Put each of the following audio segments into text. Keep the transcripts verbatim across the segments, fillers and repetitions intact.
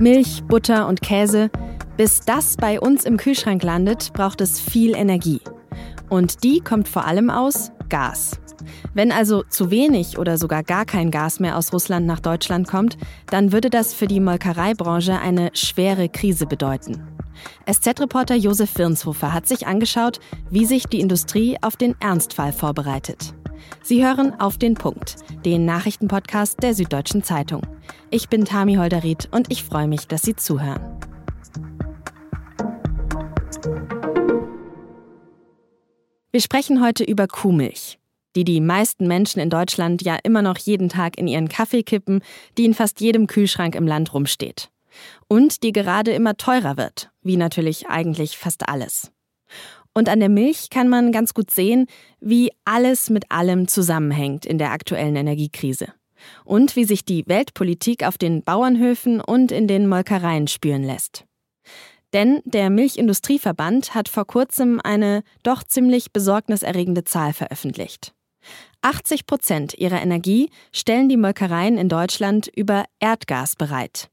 Milch, Butter und Käse. Bis das bei uns im Kühlschrank landet, braucht es viel Energie. Und die kommt vor allem aus Gas. Wenn also zu wenig oder sogar gar kein Gas mehr aus Russland nach Deutschland kommt, dann würde das für die Molkereibranche eine schwere Krise bedeuten. S Z-Reporter Josef Wirnshofer hat sich angeschaut, wie sich die Industrie auf den Ernstfall vorbereitet. Sie hören Auf den Punkt, den Nachrichtenpodcast der Süddeutschen Zeitung. Ich bin Tami Holderried und ich freue mich, dass Sie zuhören. Wir sprechen heute über Kuhmilch, die die meisten Menschen in Deutschland ja immer noch jeden Tag in ihren Kaffee kippen, die in fast jedem Kühlschrank im Land rumsteht. Und die gerade immer teurer wird, wie natürlich eigentlich fast alles. Und an der Milch kann man ganz gut sehen, wie alles mit allem zusammenhängt in der aktuellen Energiekrise. Und wie sich die Weltpolitik auf den Bauernhöfen und in den Molkereien spüren lässt. Denn der Milchindustrieverband hat vor kurzem eine doch ziemlich besorgniserregende Zahl veröffentlicht. achtzig Prozent ihrer Energie stellen die Molkereien in Deutschland über Erdgas bereit.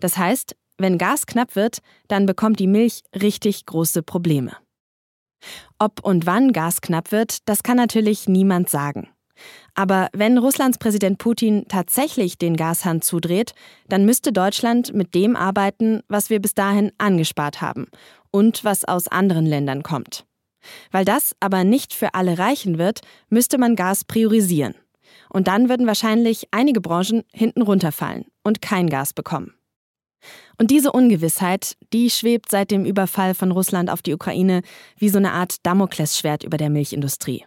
Das heißt, wenn Gas knapp wird, dann bekommt die Milch richtig große Probleme. Ob und wann Gas knapp wird, das kann natürlich niemand sagen. Aber wenn Russlands Präsident Putin tatsächlich den Gashahn zudreht, dann müsste Deutschland mit dem arbeiten, was wir bis dahin angespart haben und was aus anderen Ländern kommt. Weil das aber nicht für alle reichen wird, müsste man Gas priorisieren. Und dann würden wahrscheinlich einige Branchen hinten runterfallen und kein Gas bekommen. Und diese Ungewissheit, die schwebt seit dem Überfall von Russland auf die Ukraine wie so eine Art Damoklesschwert über der Milchindustrie.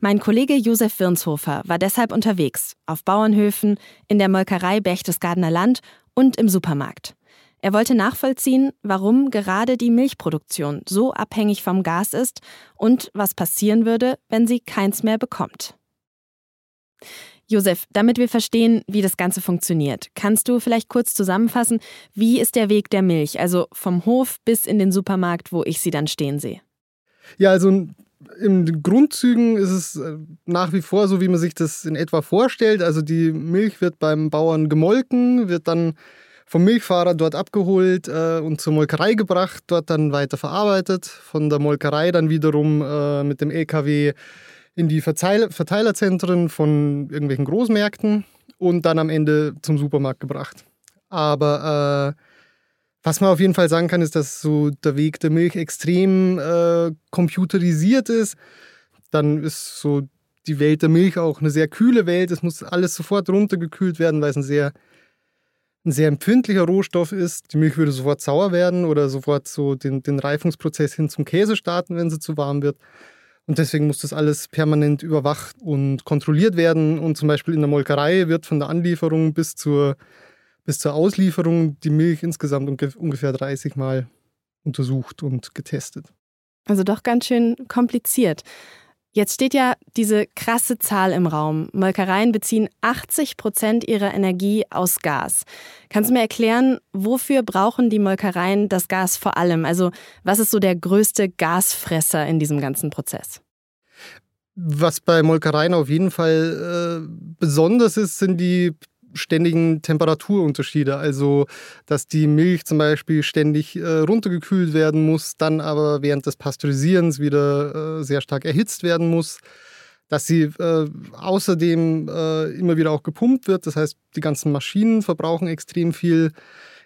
Mein Kollege Josef Wirnshofer war deshalb unterwegs, auf Bauernhöfen, in der Molkerei Berchtesgadener Land und im Supermarkt. Er wollte nachvollziehen, warum gerade die Milchproduktion so abhängig vom Gas ist und was passieren würde, wenn sie keins mehr bekommt. Josef, damit wir verstehen, wie das Ganze funktioniert, kannst du vielleicht kurz zusammenfassen, wie ist der Weg der Milch, also vom Hof bis in den Supermarkt, wo ich sie dann stehen sehe? Ja, also in Grundzügen ist es nach wie vor so, wie man sich das in etwa vorstellt. Also die Milch wird beim Bauern gemolken, wird dann vom Milchfahrer dort abgeholt äh, und zur Molkerei gebracht, dort dann weiter verarbeitet, von der Molkerei dann wiederum äh, mit dem L K W in die Verteil- Verteilerzentren von irgendwelchen Großmärkten und dann am Ende zum Supermarkt gebracht. Aber äh, was man auf jeden Fall sagen kann, ist, dass so der Weg der Milch extrem äh, computerisiert ist. Dann ist so die Welt der Milch auch eine sehr kühle Welt. Es muss alles sofort runtergekühlt werden, weil es ein sehr, ein sehr empfindlicher Rohstoff ist. Die Milch würde sofort sauer werden oder sofort so den, den Reifungsprozess hin zum Käse starten, wenn sie zu warm wird. Und deswegen muss das alles permanent überwacht und kontrolliert werden. Und zum Beispiel in der Molkerei wird von der Anlieferung bis zur, bis zur Auslieferung die Milch insgesamt ungefähr dreißig Mal untersucht und getestet. Also doch ganz schön kompliziert. Jetzt steht ja diese krasse Zahl im Raum. Molkereien beziehen achtzig Prozent ihrer Energie aus Gas. Kannst du mir erklären, wofür brauchen die Molkereien das Gas vor allem? Also was ist so der größte Gasfresser in diesem ganzen Prozess? Was bei Molkereien auf jeden Fall äh, besonders ist, sind die ständigen Temperaturunterschiede. Also, dass die Milch zum Beispiel ständig äh, runtergekühlt werden muss, dann aber während des Pasteurisierens wieder äh, sehr stark erhitzt werden muss. Dass sie äh, außerdem äh, immer wieder auch gepumpt wird. Das heißt, die ganzen Maschinen verbrauchen extrem viel,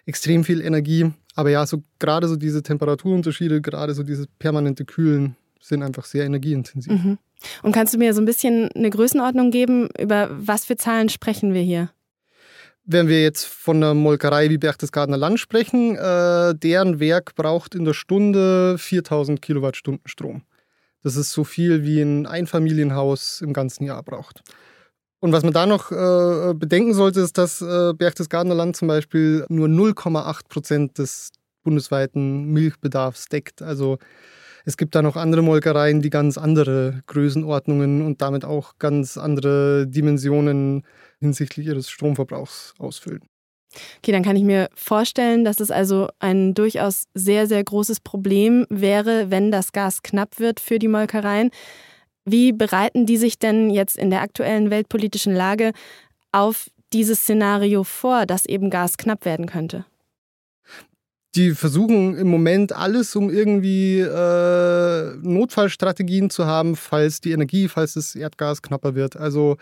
extrem viel Energie. Aber ja, so gerade so diese Temperaturunterschiede, gerade so dieses permanente Kühlen sind einfach sehr energieintensiv. Mhm. Und kannst du mir so ein bisschen eine Größenordnung geben, über was für Zahlen sprechen wir hier? Wenn wir jetzt von einer Molkerei wie Berchtesgadener Land sprechen, äh, deren Werk braucht in der Stunde viertausend Kilowattstunden Strom. Das ist so viel, wie ein Einfamilienhaus im ganzen Jahr braucht. Und was man da noch äh, bedenken sollte, ist, dass äh, Berchtesgadener Land zum Beispiel nur null Komma acht Prozent des bundesweiten Milchbedarfs deckt. Also es gibt da noch andere Molkereien, die ganz andere Größenordnungen und damit auch ganz andere Dimensionen hinsichtlich ihres Stromverbrauchs ausfüllen. Okay, dann kann ich mir vorstellen, dass es also ein durchaus sehr, sehr großes Problem wäre, wenn das Gas knapp wird für die Molkereien. Wie bereiten die sich denn jetzt in der aktuellen weltpolitischen Lage auf dieses Szenario vor, dass eben Gas knapp werden könnte? Die versuchen im Moment alles, um irgendwie äh, Notfallstrategien zu haben, falls die Energie, falls das Erdgas knapper wird. Also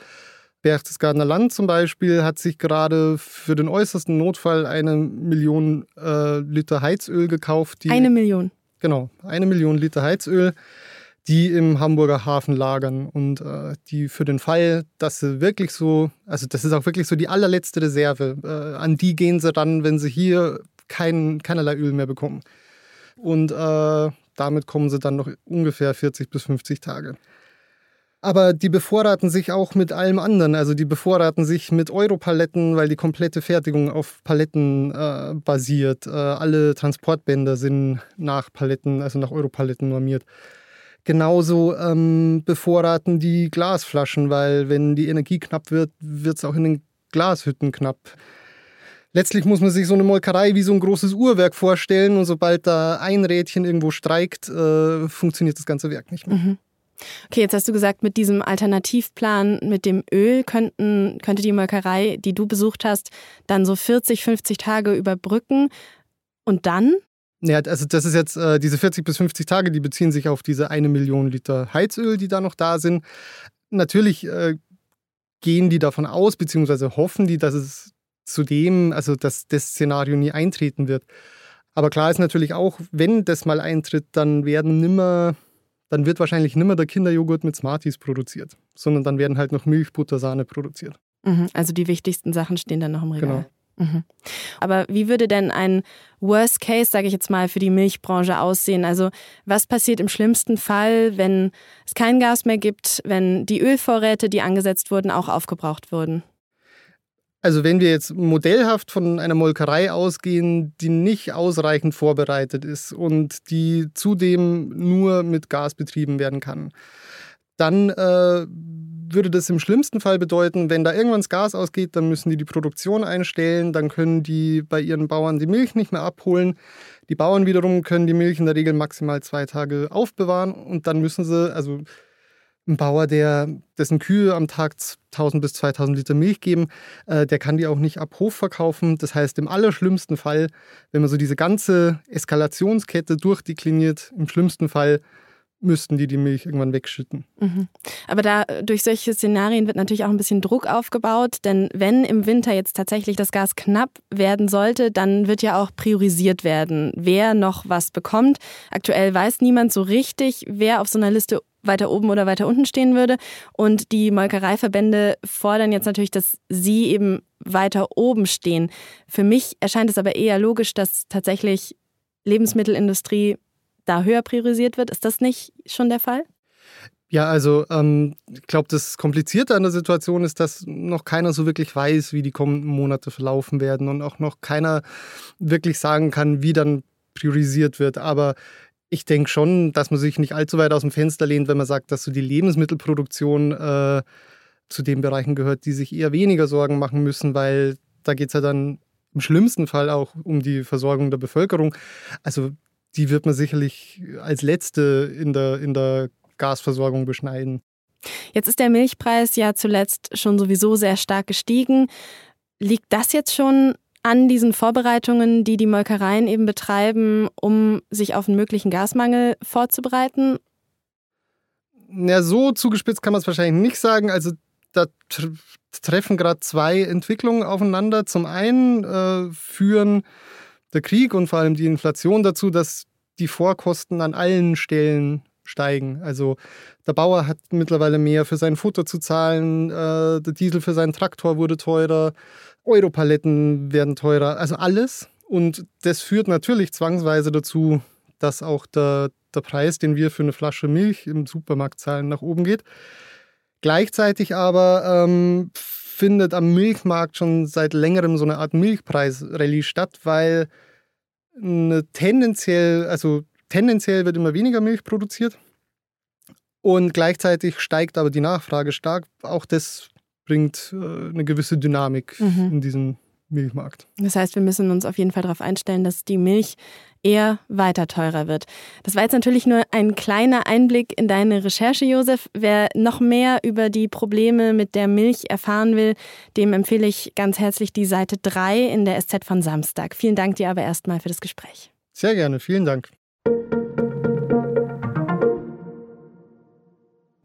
Berchtesgadener Land zum Beispiel hat sich gerade für den äußersten Notfall eine Million äh, Liter Heizöl gekauft. Die, eine Million? Genau, eine Million Liter Heizöl, die im Hamburger Hafen lagern und äh, die für den Fall, dass sie wirklich so, also das ist auch wirklich so die allerletzte Reserve, äh, an die gehen sie ran, wenn sie hier kein, keinerlei Öl mehr bekommen. Und äh, damit kommen sie dann noch ungefähr vierzig bis fünfzig Tage. Aber die bevorraten sich auch mit allem anderen. Also die bevorraten sich mit Europaletten, weil die komplette Fertigung auf Paletten äh, basiert. Äh, alle Transportbänder sind nach Paletten, also nach Europaletten normiert. Genauso ähm, bevorraten die Glasflaschen, weil wenn die Energie knapp wird, wird es auch in den Glashütten knapp. Letztlich muss man sich so eine Molkerei wie so ein großes Uhrwerk vorstellen. Und sobald da ein Rädchen irgendwo streikt, äh, funktioniert das ganze Werk nicht mehr. Mhm. Okay, jetzt hast du gesagt, mit diesem Alternativplan, mit dem Öl, könnten, könnte die Molkerei, die du besucht hast, dann so vierzig, fünfzig Tage überbrücken. Und dann? Ja, also das ist jetzt, äh, diese vierzig bis fünfzig Tage, die beziehen sich auf diese eine Million Liter Heizöl, die da noch da sind. Natürlich äh, gehen die davon aus, beziehungsweise hoffen die, dass es zudem, also dass das Szenario nie eintreten wird. Aber klar ist natürlich auch, wenn das mal eintritt, dann werden nimmer... dann wird wahrscheinlich nimmer der Kinderjoghurt mit Smarties produziert, sondern dann werden halt noch Milch, Butter, Sahne produziert. Mhm, also die wichtigsten Sachen stehen dann noch im Regal. Genau. Mhm. Aber wie würde denn ein Worst Case, sage ich jetzt mal, für die Milchbranche aussehen? Also was passiert im schlimmsten Fall, wenn es kein Gas mehr gibt, wenn die Ölvorräte, die angesetzt wurden, auch aufgebraucht wurden? Also wenn wir jetzt modellhaft von einer Molkerei ausgehen, die nicht ausreichend vorbereitet ist und die zudem nur mit Gas betrieben werden kann, dann äh, würde das im schlimmsten Fall bedeuten, wenn da irgendwann das Gas ausgeht, dann müssen die die Produktion einstellen, dann können die bei ihren Bauern die Milch nicht mehr abholen. Die Bauern wiederum können die Milch in der Regel maximal zwei Tage aufbewahren und dann müssen sie, also ein Bauer, der, dessen Kühe am Tag tausend bis zweitausend Liter Milch geben, äh, der kann die auch nicht ab Hof verkaufen. Das heißt, im allerschlimmsten Fall, wenn man so diese ganze Eskalationskette durchdekliniert, im schlimmsten Fall müssten die die Milch irgendwann wegschütten. Mhm. Aber da durch solche Szenarien wird natürlich auch ein bisschen Druck aufgebaut, denn wenn im Winter jetzt tatsächlich das Gas knapp werden sollte, dann wird ja auch priorisiert werden, wer noch was bekommt. Aktuell weiß niemand so richtig, wer auf so einer Liste weiter oben oder weiter unten stehen würde. Und die Molkereiverbände fordern jetzt natürlich, dass sie eben weiter oben stehen. Für mich erscheint es aber eher logisch, dass tatsächlich Lebensmittelindustrie da höher priorisiert wird. Ist das nicht schon der Fall? Ja, also ähm, ich glaube, das Komplizierte an der Situation ist, dass noch keiner so wirklich weiß, wie die kommenden Monate verlaufen werden und auch noch keiner wirklich sagen kann, wie dann priorisiert wird. Aber ich denke schon, dass man sich nicht allzu weit aus dem Fenster lehnt, wenn man sagt, dass so die Lebensmittelproduktion äh, zu den Bereichen gehört, die sich eher weniger Sorgen machen müssen, weil da geht es ja dann im schlimmsten Fall auch um die Versorgung der Bevölkerung. Also die wird man sicherlich als Letzte in der, in der Gasversorgung beschneiden. Jetzt ist der Milchpreis ja zuletzt schon sowieso sehr stark gestiegen. Liegt das jetzt schon an diesen Vorbereitungen, die die Molkereien eben betreiben, um sich auf einen möglichen Gasmangel vorzubereiten? Ja, so zugespitzt kann man es wahrscheinlich nicht sagen. Also da tr- treffen gerade zwei Entwicklungen aufeinander. Zum einen äh, führen der Krieg und vor allem die Inflation dazu, dass die Vorkosten an allen Stellen steigen. Also der Bauer hat mittlerweile mehr für sein Futter zu zahlen, äh, der Diesel für seinen Traktor wurde teurer, Europaletten werden teurer, also alles. Und das führt natürlich zwangsweise dazu, dass auch der, der Preis, den wir für eine Flasche Milch im Supermarkt zahlen, nach oben geht. Gleichzeitig aber ähm, findet am Milchmarkt schon seit längerem so eine Art Milchpreis-Rallye statt, weil eine tendenziell, also tendenziell wird immer weniger Milch produziert und gleichzeitig steigt aber die Nachfrage stark. Auch das bringt eine gewisse Dynamik mhm. in diesen Milchmarkt. Das heißt, wir müssen uns auf jeden Fall darauf einstellen, dass die Milch eher weiter teurer wird. Das war jetzt natürlich nur ein kleiner Einblick in deine Recherche, Josef. Wer noch mehr über die Probleme mit der Milch erfahren will, dem empfehle ich ganz herzlich die Seite drei in der S Z von Samstag. Vielen Dank dir aber erstmal für das Gespräch. Sehr gerne, vielen Dank.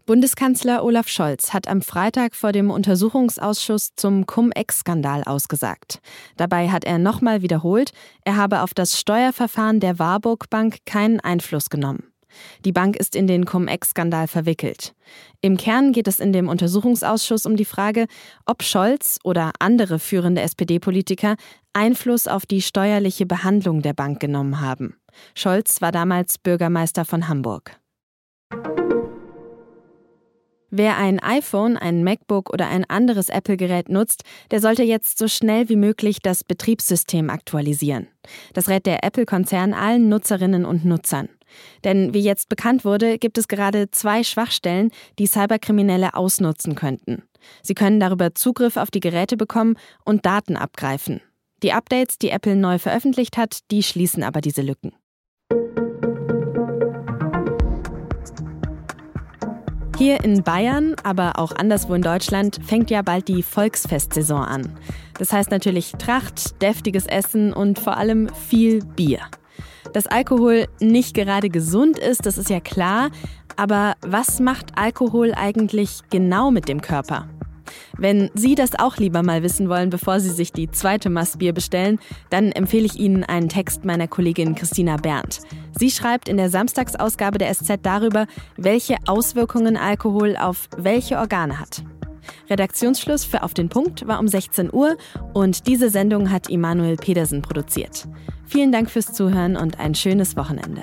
Bundeskanzler Olaf Scholz hat am Freitag vor dem Untersuchungsausschuss zum Cum-Ex-Skandal ausgesagt. Dabei hat er nochmal wiederholt, er habe auf das Steuerverfahren der Warburg-Bank keinen Einfluss genommen. Die Bank ist in den Cum-Ex-Skandal verwickelt. Im Kern geht es in dem Untersuchungsausschuss um die Frage, ob Scholz oder andere führende S P D-Politiker Einfluss auf die steuerliche Behandlung der Bank genommen haben. Scholz war damals Bürgermeister von Hamburg. Wer ein iPhone, ein MacBook oder ein anderes Apple-Gerät nutzt, der sollte jetzt so schnell wie möglich das Betriebssystem aktualisieren. Das rät der Apple-Konzern allen Nutzerinnen und Nutzern. Denn wie jetzt bekannt wurde, gibt es gerade zwei Schwachstellen, die Cyberkriminelle ausnutzen könnten. Sie können darüber Zugriff auf die Geräte bekommen und Daten abgreifen. Die Updates, die Apple neu veröffentlicht hat, die schließen aber diese Lücken. Hier in Bayern, aber auch anderswo in Deutschland, fängt ja bald die Volksfestsaison an. Das heißt natürlich Tracht, deftiges Essen und vor allem viel Bier. Dass Alkohol nicht gerade gesund ist, das ist ja klar. Aber was macht Alkohol eigentlich genau mit dem Körper? Wenn Sie das auch lieber mal wissen wollen, bevor Sie sich die zweite Maß Bier bestellen, dann empfehle ich Ihnen einen Text meiner Kollegin Christina Berndt. Sie schreibt in der Samstagsausgabe der S Z darüber, welche Auswirkungen Alkohol auf welche Organe hat. Redaktionsschluss für Auf den Punkt war um sechzehn Uhr und diese Sendung hat Immanuel Pedersen produziert. Vielen Dank fürs Zuhören und ein schönes Wochenende.